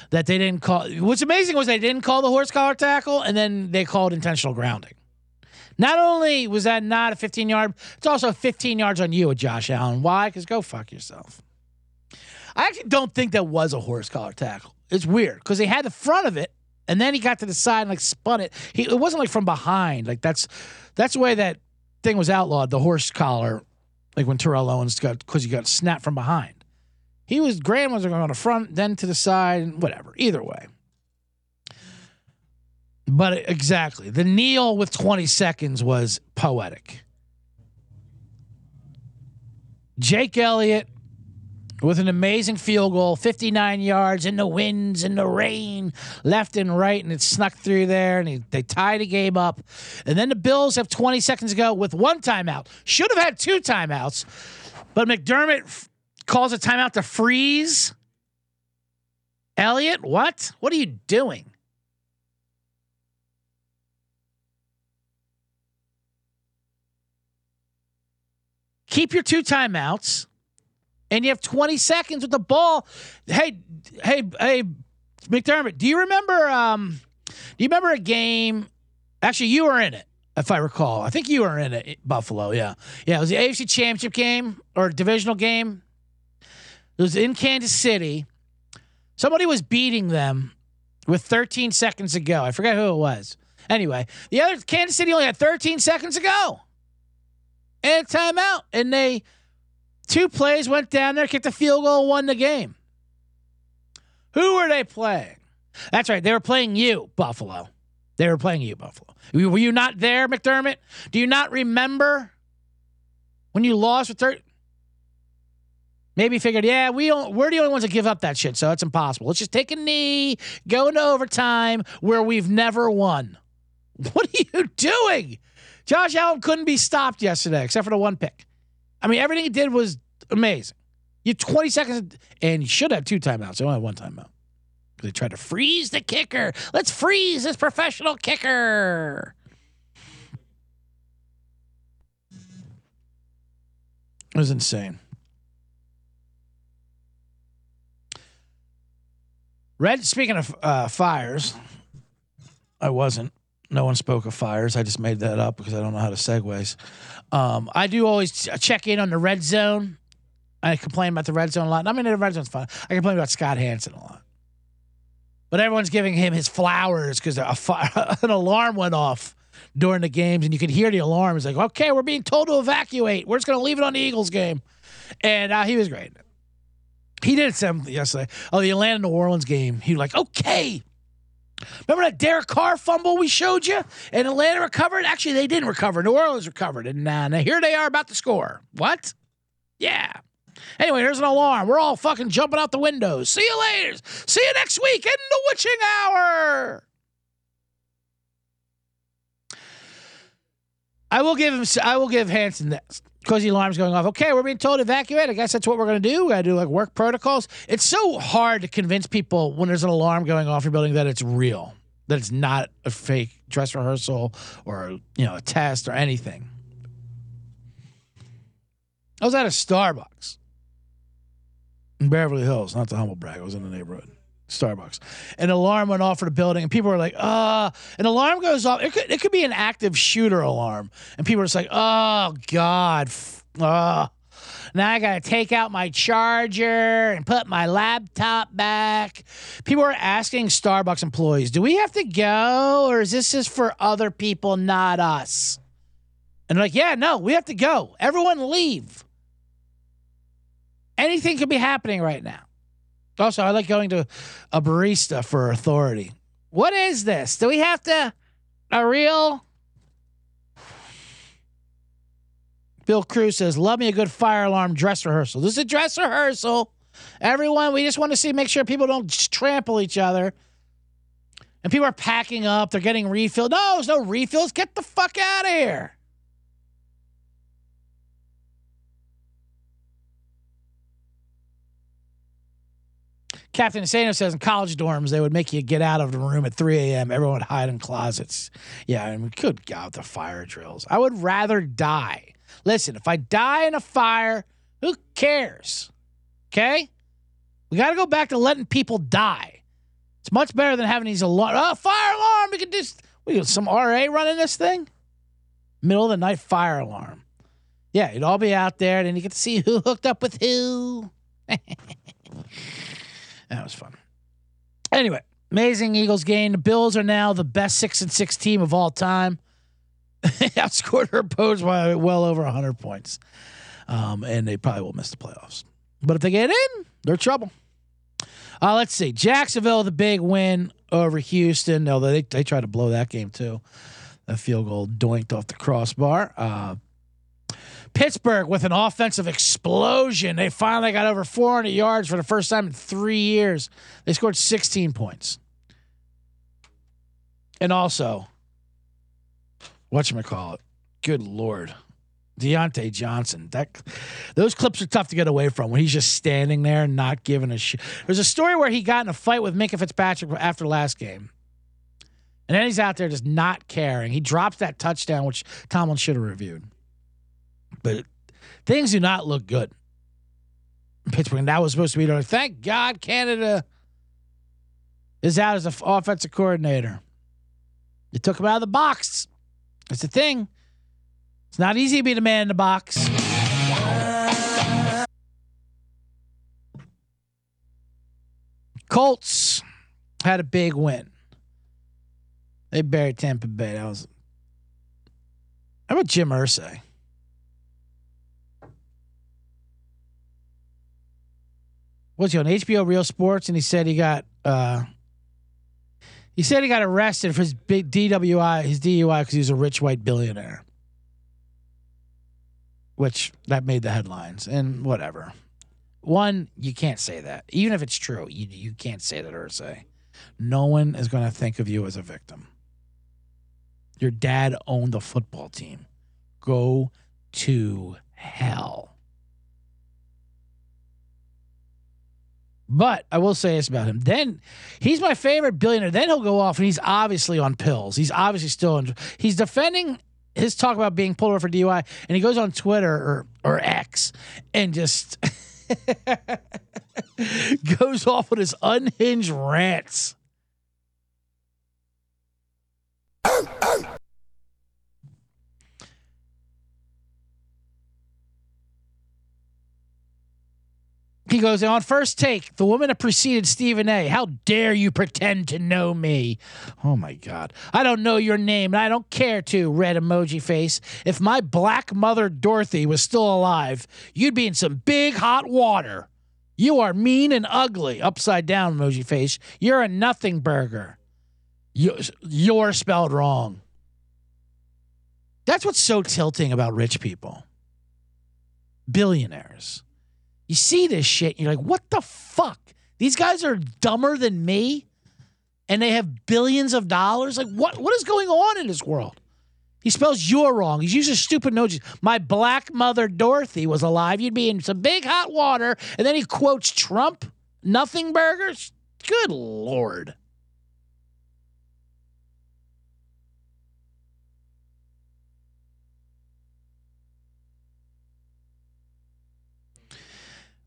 that they didn't call. What's amazing was they didn't call the horse collar tackle, and then they called intentional grounding. Not only was that not a 15-yard, it's also 15 yards on you with Josh Allen. Why? Because go fuck yourself. I actually don't think that was a horse collar tackle. It's weird because they had the front of it, and then he got to the side and spun it. It wasn't from behind. That's the way that thing was outlawed. The horse collar, when Terrell Owens because he got snapped from behind. Graham was going on the front, then to the side, and whatever. Either way. But exactly, the kneel with 20 seconds was poetic. Jake Elliott. With an amazing field goal, 59 yards in the winds, in the rain, left and right, and it snuck through there, and they tie the game up. And then the Bills have 20 seconds to go with one timeout. Should have had two timeouts, but McDermott calls a timeout to freeze. Elliott, what? What are you doing? Keep your two timeouts. And you have 20 seconds with the ball. Hey, McDermott, do you remember a game? Actually, you were in it, if I recall. I think you were in it, Buffalo, yeah. Yeah, it was the AFC Championship game or divisional game. It was in Kansas City. Somebody was beating them with 13 seconds to go. I forget who it was. Anyway, Kansas City only had 13 seconds to go. And a timeout. And they... Two plays, went down there, kicked a field goal, won the game. Who were they playing? That's right. They were playing you, Buffalo. Were you not there, McDermott? Do you not remember when you lost with 30? Maybe figured, yeah, we're the only ones that give up that shit, so it's impossible. Let's just take a knee, go into overtime where we've never won. What are you doing? Josh Allen couldn't be stopped yesterday except for the one pick. I mean, everything he did was amazing. You had 20 seconds, and you should have two timeouts. They only had one timeout. They tried to freeze the kicker. Let's freeze this professional kicker. It was insane. Speaking of fires, I wasn't. No one spoke of fires. I just made that up because I don't know how to segues. I do always check in on the red zone. I complain about the red zone a lot. I mean, the red zone's fun. I complain about Scott Hansen a lot. But everyone's giving him his flowers because an alarm went off during the games, and you could hear the alarm. It's like, okay, we're being told to evacuate. We're just going to leave it on the Eagles game. And he was great. He did something yesterday. Oh, the Atlanta-New Orleans game. He was like, okay. Remember that Derek Carr fumble we showed you? And Atlanta recovered? Actually, they didn't recover. New Orleans recovered. And now here they are about to score. What? Yeah. Anyway, here's an alarm. We're all fucking jumping out the windows. See you later. See you next week in the witching hour. I will give Hansen this. because the alarm's going off. Okay, we're being told to evacuate. I guess that's what we're going to do. We're going to do like work protocols. It's so hard to convince people when there's an alarm going off in your building that it's real, that it's not a fake dress rehearsal or, you know, a test or anything. I was at a Starbucks in Beverly Hills, not to humble brag. I was in the neighborhood. Starbucks. An alarm went off for the building, and people were like, an alarm goes off. It could be an active shooter alarm. And people were just like, oh, God. Now I got to take out my charger and put my laptop back. People are asking Starbucks employees, do we have to go, or is this just for other people, not us? And they're like, yeah, no, we have to go. Everyone leave. Anything could be happening right now. Also, I like going to a barista for authority. What is this? Do we have to a real? Bill Cruz says, love me a good fire alarm dress rehearsal. This is a dress rehearsal. Everyone, we just want to see, make sure people don't just trample each other. And people are packing up. They're getting refilled. No, there's no refills. Get the fuck out of here. Captain Insano says in college dorms, they would make you get out of the room at 3 a.m. Everyone would hide in closets. Yeah, I mean, good God, the fire drills. I would rather die. Listen, if I die in a fire, who cares? Okay? We got to go back to letting people die. It's much better than having these alarm. Oh, fire alarm. We could just, we got some RA running this thing. Middle of the night fire alarm. Yeah, you'd all be out there. Then you get to see who hooked up with who. That was fun. Anyway, amazing Eagles game. The Bills are now the best 6-6 team of all time. They outscored their opponents by well over 100 points. And they probably will miss the playoffs. But if they get in, they're trouble. Let's see. Jacksonville, the big win over Houston. No, they tried to blow that game too. A field goal doinked off the crossbar. Pittsburgh with an offensive explosion. They finally got over 400 yards for the first time in 3 years. They scored 16 points. And also, whatchamacallit? Good Lord. Deontay Johnson. Those clips are tough to get away from when he's just standing there and not giving a shit. There's a story where he got in a fight with Minka Fitzpatrick after last game. And then he's out there just not caring. He drops that touchdown, which Tomlin should have reviewed. But things do not look good in Pittsburgh. And that was supposed to be done. Thank God Canada is out as an offensive coordinator. They took him out of the box. It's the thing. It's not easy to be the man in the box. Colts had a big win. They buried Tampa Bay. How about Jim Irsay? Was he on HBO Real Sports? And he said he got arrested for his big DWI, his DUI, because he was a rich white billionaire, which that made the headlines and whatever. One, you can't say that, even if it's true. You can't say that or say. No one is going to think of you as a victim. Your dad owned the football team. Go to hell. But I will say this about him. Then he's my favorite billionaire. Then he'll go off, and he's obviously on pills. He's obviously still in. He's defending his talk about being pulled over for DUI, and he goes on Twitter or X and just goes off with his unhinged rants. He goes, on First Take, the woman that preceded Stephen A. How dare you pretend to know me? Oh, my God. I don't know your name, and I don't care to, red emoji face. If my black mother, Dorothy, was still alive, you'd be in some big hot water. You are mean and ugly, upside down emoji face. You're a nothing burger. You're spelled wrong. That's what's so tilting about rich people. Billionaires. You see this shit, and you're like, what the fuck? These guys are dumber than me, and they have billions of dollars? Like, what is going on in this world? He spells you're wrong. He's using stupid emojis. My black mother Dorothy was alive. You'd be in some big hot water. And then he quotes Trump. Nothing burgers. Good Lord.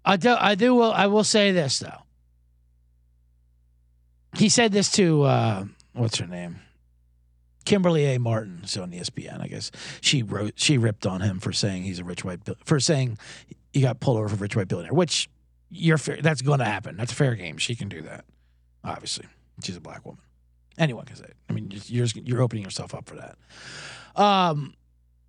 I will say this though. He said this to what's her name? Kimberly A. Martin, so on ESPN, I guess she ripped on him for saying he's a rich white for saying he got pulled over for rich white billionaire, which you're fair, that's going to happen. That's fair game. She can do that. Obviously, she's a black woman. Anyone can say it. I mean, you're opening yourself up for that.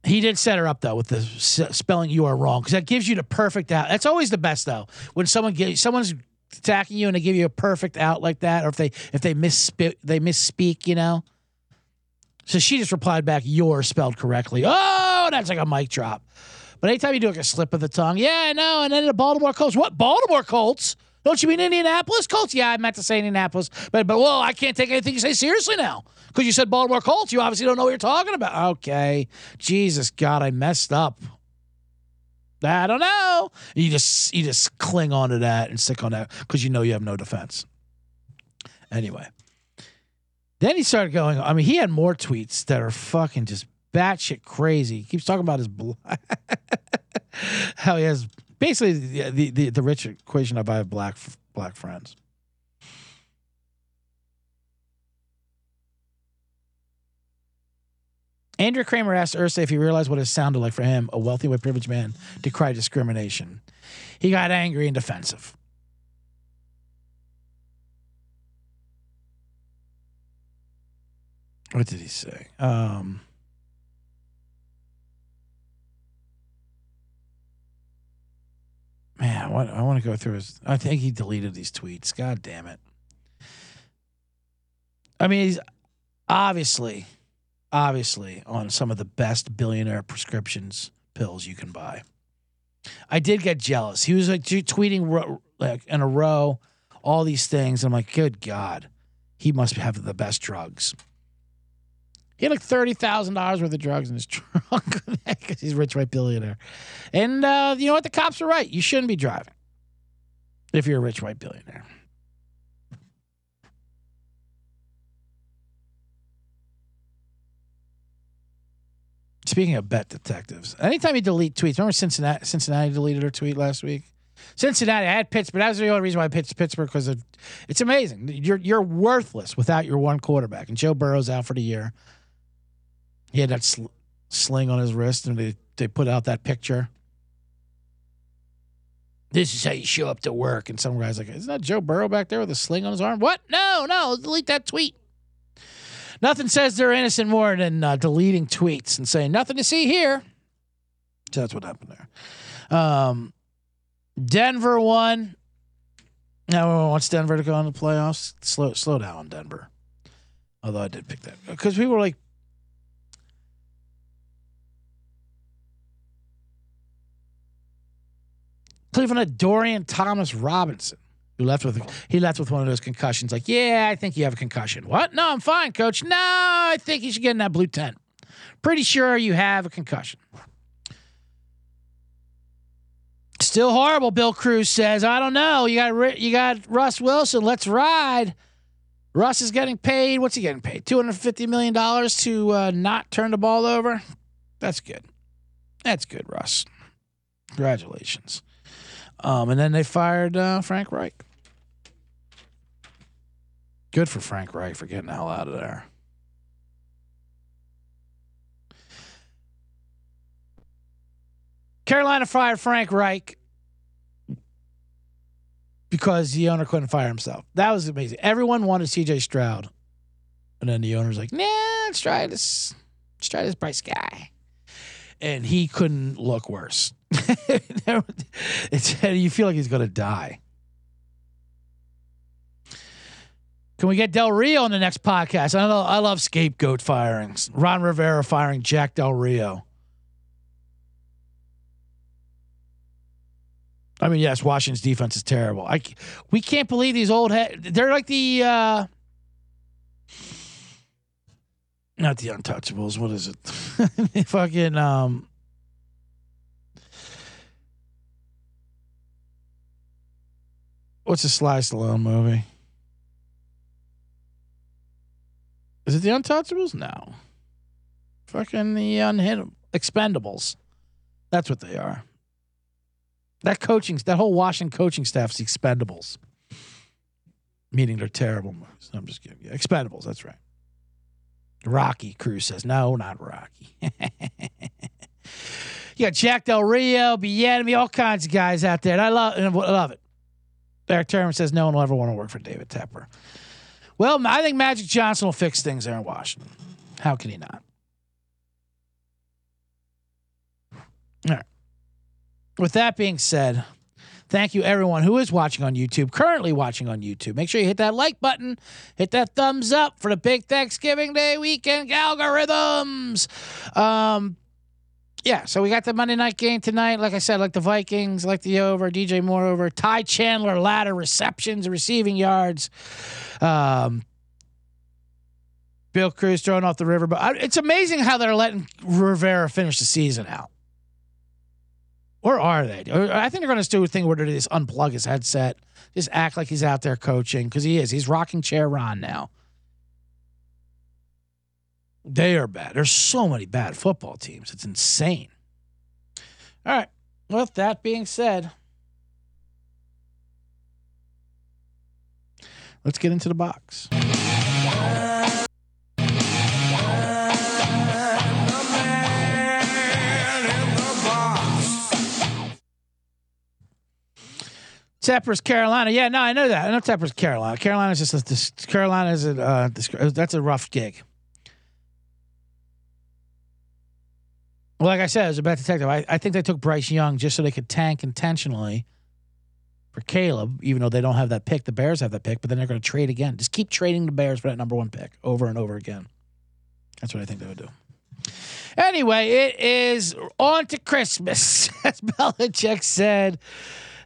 He did set her up though with the spelling you are wrong because that gives you the perfect out. That's always the best though when someone's attacking you and they give you a perfect out like that, or if they misspeak, you know. So she just replied back, "You're spelled correctly." Oh, that's like a mic drop. But anytime you do like a slip of the tongue, yeah, I know. And then the Baltimore Colts. What Baltimore Colts? Don't you mean Indianapolis Colts? Yeah, I meant to say Indianapolis, but well, I can't take anything you say seriously now because you said Baltimore Colts. You obviously don't know what you're talking about. Okay, Jesus God, I messed up. I don't know. You just cling on to that and stick on that because you know you have no defense. Anyway, then he started going. I mean, he had more tweets that are fucking just batshit crazy. He keeps talking about his how he has. Basically, the rich equation of I have black friends. Andrew Kramer asked Ursa if he realized what it sounded like for him, a wealthy white privileged man, to cry discrimination. He got angry and defensive. What did he say? Man, I want to go through his... I think he deleted these tweets. God damn it. I mean, he's obviously on some of the best billionaire prescriptions pills you can buy. I did get jealous. He was like tweeting like in a row all these things. And I'm like, good God, he must have the best drugs. He had like $30,000 worth of drugs in his trunk because he's a rich white billionaire. And you know what? The cops were right. You shouldn't be driving if you're a rich white billionaire. Speaking of bet detectives, anytime you delete tweets, remember Cincinnati deleted her tweet last week? Cincinnati, I had Pittsburgh. That was the only reason why I picked Pittsburgh because it's amazing. You're worthless without your one quarterback. And Joe Burrow's out for the year. He had that sling on his wrist, and they put out that picture. This is how you show up to work. And some guy's like, isn't that Joe Burrow back there with a sling on his arm? What? No, delete that tweet. Nothing says they're innocent more than deleting tweets and saying, nothing to see here. So that's what happened there. Denver won. Now everyone wants Denver to go on the playoffs. Slow down on Denver. Although I did pick that. Because we were like, Cleveland had Dorian Thomas Robinson, who left with one of those concussions. Like, yeah, I think you have a concussion. What? No, I'm fine, coach. No, I think you should get in that blue tent. Pretty sure you have a concussion. Still horrible, Bill Cruz says. I don't know. You got Russ Wilson. Let's ride. Russ is getting paid. What's he getting paid? $250 million to not turn the ball over. That's good. That's good, Russ. Congratulations. And then they fired Frank Reich. Good for Frank Reich for getting the hell out of there. Carolina fired Frank Reich because the owner couldn't fire himself. That was amazing. Everyone wanted CJ Stroud. And then the owner's like, nah, let's try this Bryce guy. And he couldn't look worse. You feel like he's going to die. Can we get Del Rio on the next podcast? I love scapegoat firings. Ron Rivera firing Jack Del Rio. I mean, yes, Washington's defense is terrible. We can't believe these old heads. They're like the Not the Untouchables. What is it? Fucking what's a Sly Stallone movie? Is it The Untouchables? No. Fucking the Unhittable. Expendables. That's what they are. That whole Washington coaching staff's Expendables. Meaning they're terrible movies. No, I'm just kidding. Yeah, Expendables, that's right. Rocky, Cruz says. No, not Rocky. You got Jack Del Rio, Bienemy, all kinds of guys out there. And I love it. Derek Terman says, no one will ever want to work for David Tepper. Well, I think Magic Johnson will fix things there in Washington. How can he not? All right. With that being said, thank you everyone who is watching on YouTube, currently watching on YouTube. Make sure you hit that like button, hit that thumbs up for the big Thanksgiving Day weekend algorithms. Yeah, so we got the Monday night game tonight. Like I said, like the Vikings, like the over, DJ Moore over, Ty Chandler ladder receptions, receiving yards. Bill Cruz throwing off the river, but it's amazing how they're letting Rivera finish the season out. Or are they? I think they're going to do a thing where they just unplug his headset, just act like he's out there coaching, because he is. He's rocking chair Ron now. They are bad. There's so many bad football teams. It's insane. All right. With that being said, let's get into the box. Tepper's Carolina. Yeah, no, I know that. I know Tepper's Carolina. That's a rough gig. Well, like I said, I was a bad detective. I think they took Bryce Young just so they could tank intentionally for Caleb, even though they don't have that pick. The Bears have that pick, but then they're going to trade again. Just keep trading the Bears for that number one pick over and over again. That's what I think they would do. Anyway, it is on to Christmas, as Belichick said.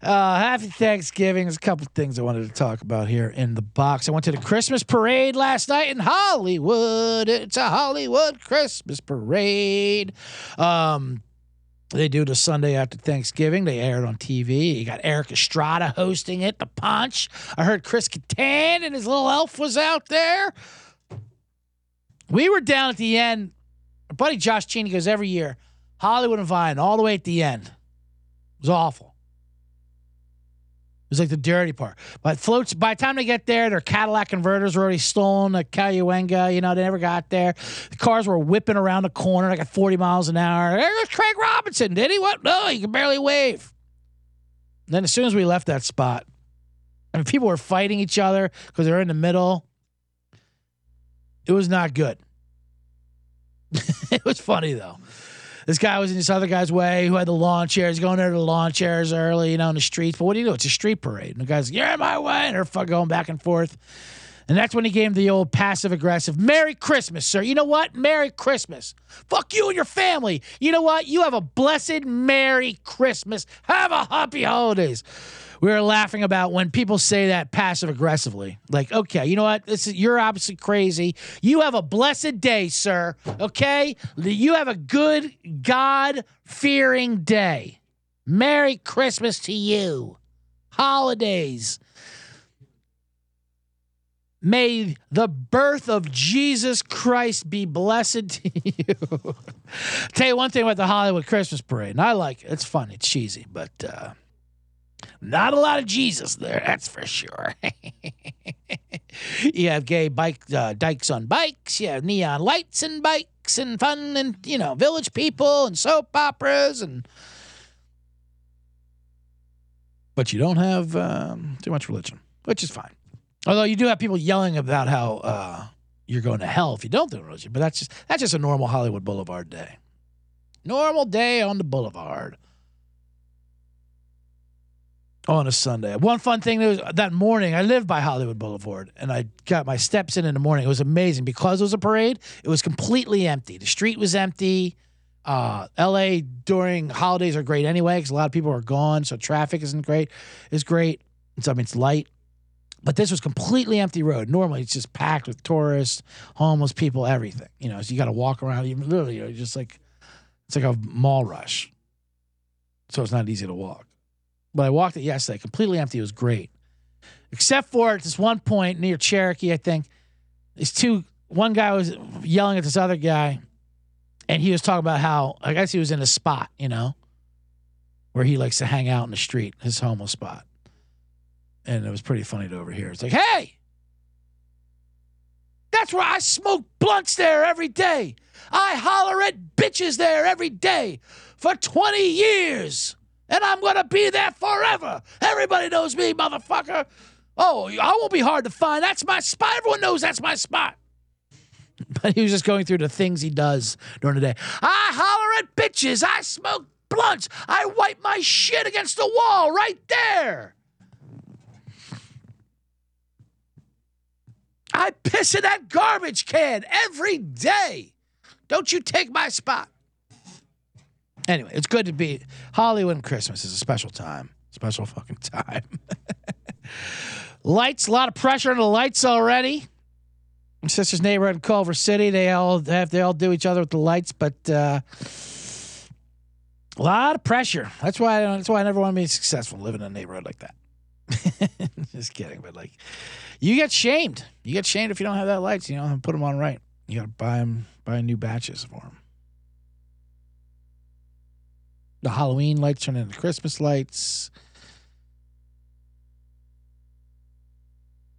Happy Thanksgiving. There's a couple things I wanted to talk about here in the box. I went to the Christmas parade last night in Hollywood. It's a Hollywood Christmas parade. They do the Sunday after Thanksgiving. They aired on TV. You got Eric Estrada hosting it, the Punch. I heard Chris Kattan and his little elf was out there. We were down at the end. Our buddy Josh Cheney goes every year, Hollywood and Vine, all the way at the end. It was awful. It was like the dirty part. But floats, by the time they get there, their Cadillac converters were already stolen. The Cayuga, they never got there. The cars were whipping around the corner like at 40 miles an hour. There goes Craig Robinson. Did he? What? No, he could barely wave. And then as soon as we left that spot, I mean, people were fighting each other because they were in the middle. It was not good. It was funny, though. This guy was in this other guy's way who had the lawn chairs, going there to the lawn chairs early, in the streets. But what do you do? It's a street parade. And the guy's like, you're in my way. And they're fucking going back and forth. And that's when he gave him the old passive-aggressive, Merry Christmas, sir. You know what? Merry Christmas. Fuck you and your family. You know what? You have a blessed Merry Christmas. Have a happy holidays. We were laughing about when people say that passive-aggressively. Like, okay, you know what? You're obviously crazy. You have a blessed day, sir. Okay? You have a good, God-fearing day. Merry Christmas to you. Holidays. May the birth of Jesus Christ be blessed to you. Tell you one thing about the Hollywood Christmas parade, and I like it. It's fun. It's cheesy, but not a lot of Jesus there, that's for sure. You have gay dykes on bikes. You have neon lights and bikes and fun and, village people and soap operas. But you don't have too much religion, which is fine. Although you do have people yelling about how you're going to hell if you don't do religion, but that's just a normal Hollywood Boulevard day. Normal day on the boulevard on a Sunday. One fun thing that was that morning, I lived by Hollywood Boulevard, and I got my steps in the morning. It was amazing because it was a parade. It was completely empty. The street was empty. L.A. during holidays are great anyway because a lot of people are gone, so traffic isn't great. It's great. It's light. But this was completely empty road. Normally, it's just packed with tourists, homeless people, everything. You know, so you got to walk around. You literally are just like, it's like a mall rush. So it's not easy to walk. But I walked it yesterday, completely empty. It was great. Except for at this one point near Cherokee, I think, these one guy was yelling at this other guy, and he was talking about how, I guess he was in a spot, you know, where he likes to hang out in the street, his homeless spot. And it was pretty funny to overhear. It's like, hey, that's where I smoke blunts there every day. I holler at bitches there every day for 20 years. And I'm going to be there forever. Everybody knows me, motherfucker. Oh, I won't be hard to find. That's my spot. Everyone knows that's my spot. But he was just going through the things he does during the day. I holler at bitches. I smoke blunts. I wipe my shit against the wall right there. I piss in that garbage can every day. Don't you take my spot. Anyway, it's good to be. Hollywood and Christmas is a special time. Special fucking time. Lights, a lot of pressure on the lights already. My sister's neighborhood in Culver City, they all do each other with the lights, but a lot of pressure. That's why I never want to be successful living in a neighborhood like that. Just kidding, but like, you get shamed. You get shamed if you don't have that lights. You know, put them on right. You gotta buy new batches for them. The Halloween lights turn into Christmas lights.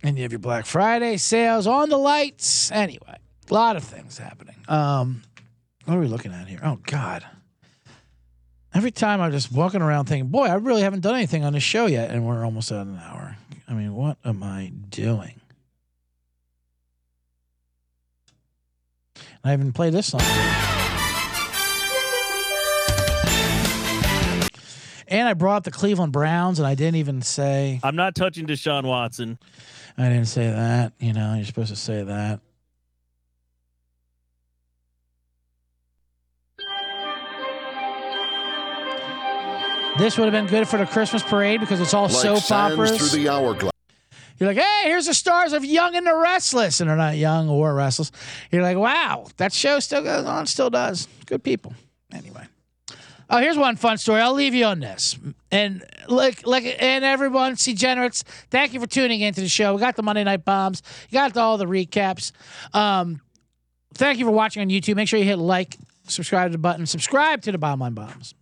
And you have your Black Friday sales on the lights. Anyway, a lot of things happening. What are we looking at here? Oh, God. Every time I'm just walking around thinking, boy, I really haven't done anything on this show yet. And we're almost at an hour. I mean, what am I doing? I haven't played this song yet. And I brought up the Cleveland Browns, and I didn't even say. I'm not touching Deshaun Watson. I didn't say that. You know, you're supposed to say that. This would have been good for the Christmas parade because it's all like soap operas. Through the hourglass. You're like, hey, here's the stars of Young and the Restless. And they're not young or restless. You're like, wow, that show still goes on, still does. Good people. Anyway. Oh, here's one fun story. I'll leave you on this. And and everyone, Seagenerates, thank you for tuning into the show. We got the Monday Night Bombs. You got all the recaps. Thank you for watching on YouTube. Make sure you hit like, subscribe to the button, subscribe to the Bottom Line Bombs.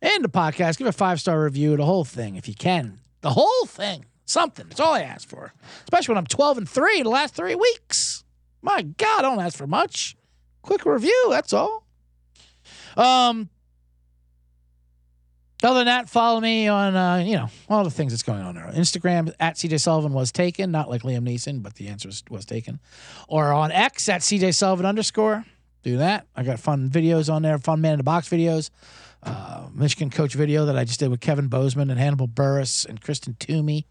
And the podcast. Give a 5-star review, the whole thing, if you can. The whole thing. Something. That's all I ask for. Especially when I'm 12-3 the last 3 weeks. My God, I don't ask for much. Quick review, that's all. Other than that, follow me on, all the things that's going on there. Instagram, at CJ Sullivan was taken. Not like Liam Neeson, but the answer was taken. Or on X, at CJ Sullivan _ Do that. I got fun videos on there, fun Man in a Box videos. Michigan coach video that I just did with Kevin Bozeman and Hannibal Burris and Kristen Toomey.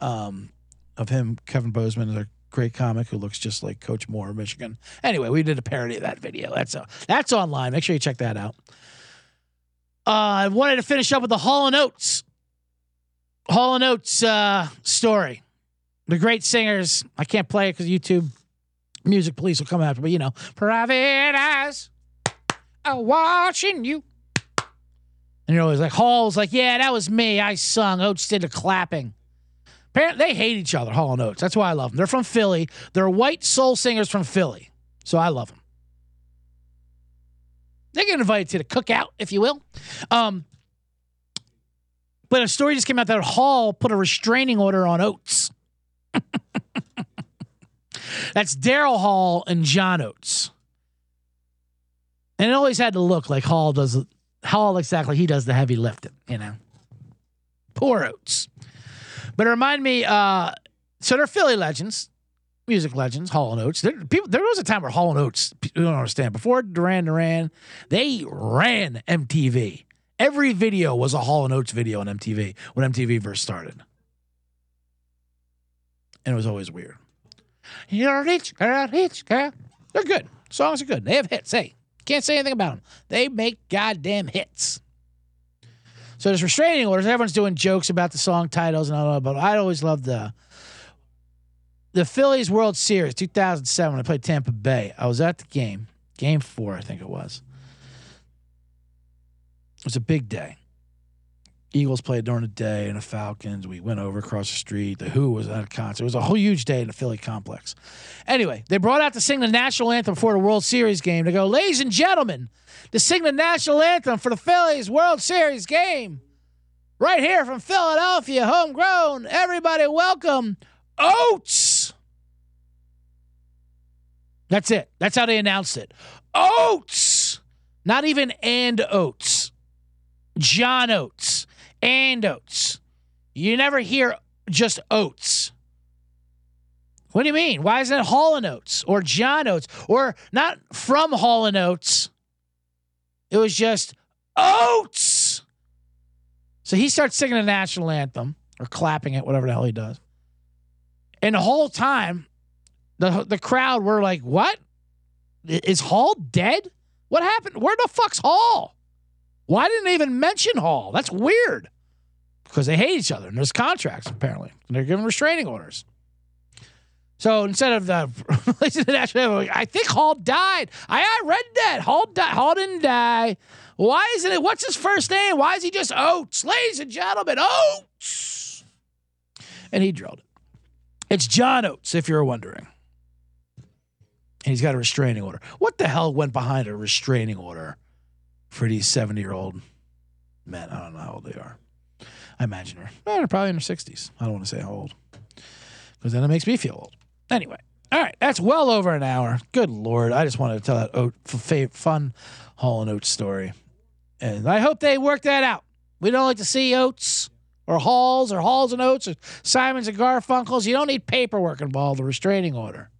Kevin Bozeman is a great comic who looks just like Coach Moore of Michigan. Anyway, we did a parody of that video. That's online. Make sure you check that out. I wanted to finish up with the Hall & Oates story. The great singers. I can't play it because YouTube music police will come after me. You know, private eyes are watching you. And you're always like, Hall's like, yeah, that was me. I sung. Oates did the clapping. Apparently, they hate each other, Hall & Oates. That's why I love them. They're from Philly. They're white soul singers from Philly. So I love them. They get invited to the cookout, if you will. But a story just came out that Hall put a restraining order on Oates. That's Daryl Hall and John Oates. And it always had to look like Hall exactly he does the heavy lifting, you know. Poor Oates. But it reminded me, so they're Philly legends. Music legends, Hall & Oates. There was a time where Hall & Oates, you don't understand, before Duran, they ran MTV. Every video was a Hall & Oates video on MTV when MTV first started. And it was always weird. You're a rich girl, rich girl. They're good. Songs are good. They have hits. Hey, can't say anything about them. They make goddamn hits. So there's restraining orders. Everyone's doing jokes about the song titles and all that, but I always loved the the Phillies World Series 2007. I played Tampa Bay. I was at the game, Game 4, I think it was. It was a big day. Eagles played during the day, and the Falcons. We went over across the street. The Who was at a concert. It was a whole huge day in the Philly complex. Anyway, they brought out to sing the national anthem for the World Series game. They go, ladies and gentlemen, to sing the national anthem for the Phillies World Series game. Right here from Philadelphia, homegrown. Everybody welcome Oates. That's it. That's how they announced it. Oates. Not even and Oates. John Oates. And Oates. You never hear just Oates. What do you mean? Why isn't it Hall and Oates or John Oates or not from Hall and Oates? It was just Oates. So he starts singing the national anthem or clapping it, whatever the hell he does. And the whole time, the crowd were like, what? Is Hall dead? What happened? Where the fuck's Hall? Why didn't they even mention Hall? That's weird. Because they hate each other and there's contracts apparently. And they're giving restraining orders. So instead of the national anthem, I think Hall died. I read that. Hall didn't die. Why isn't it? What's his first name? Why is he just Oates? Ladies and gentlemen, Oates. And he drilled it. It's John Oates, if you're wondering. And he's got a restraining order. What the hell went behind a restraining order for these 70-year-old men? I don't know how old they are. I imagine they're probably in their 60s. I don't want to say how old, because then it makes me feel old. Anyway, all right, that's well over an hour. Good Lord, I just wanted to tell that fun Hall and Oates story. And I hope they work that out. We don't like to see Oates or Halls or Halls and Oates or Simons and Garfunkels. You don't need paperwork involved, the restraining order.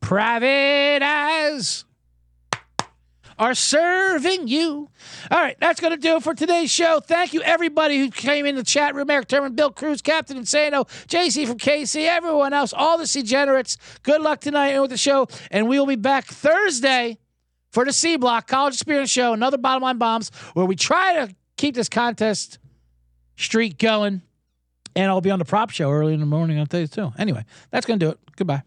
Private Eyes are serving you. All right, that's going to do it for today's show. Thank you, everybody who came in the chat room. Eric Turman, Bill Cruz, Captain Insano, JC from KC, everyone else, all the C-generates. Good luck tonight with the show, and we will be back Thursday for the C-Block College Experience Show, another Bottom Line Bombs, where we try to keep this contest streak going, and I'll be on the prop show early in the morning on Thursday, too. Anyway, that's going to do it. Goodbye.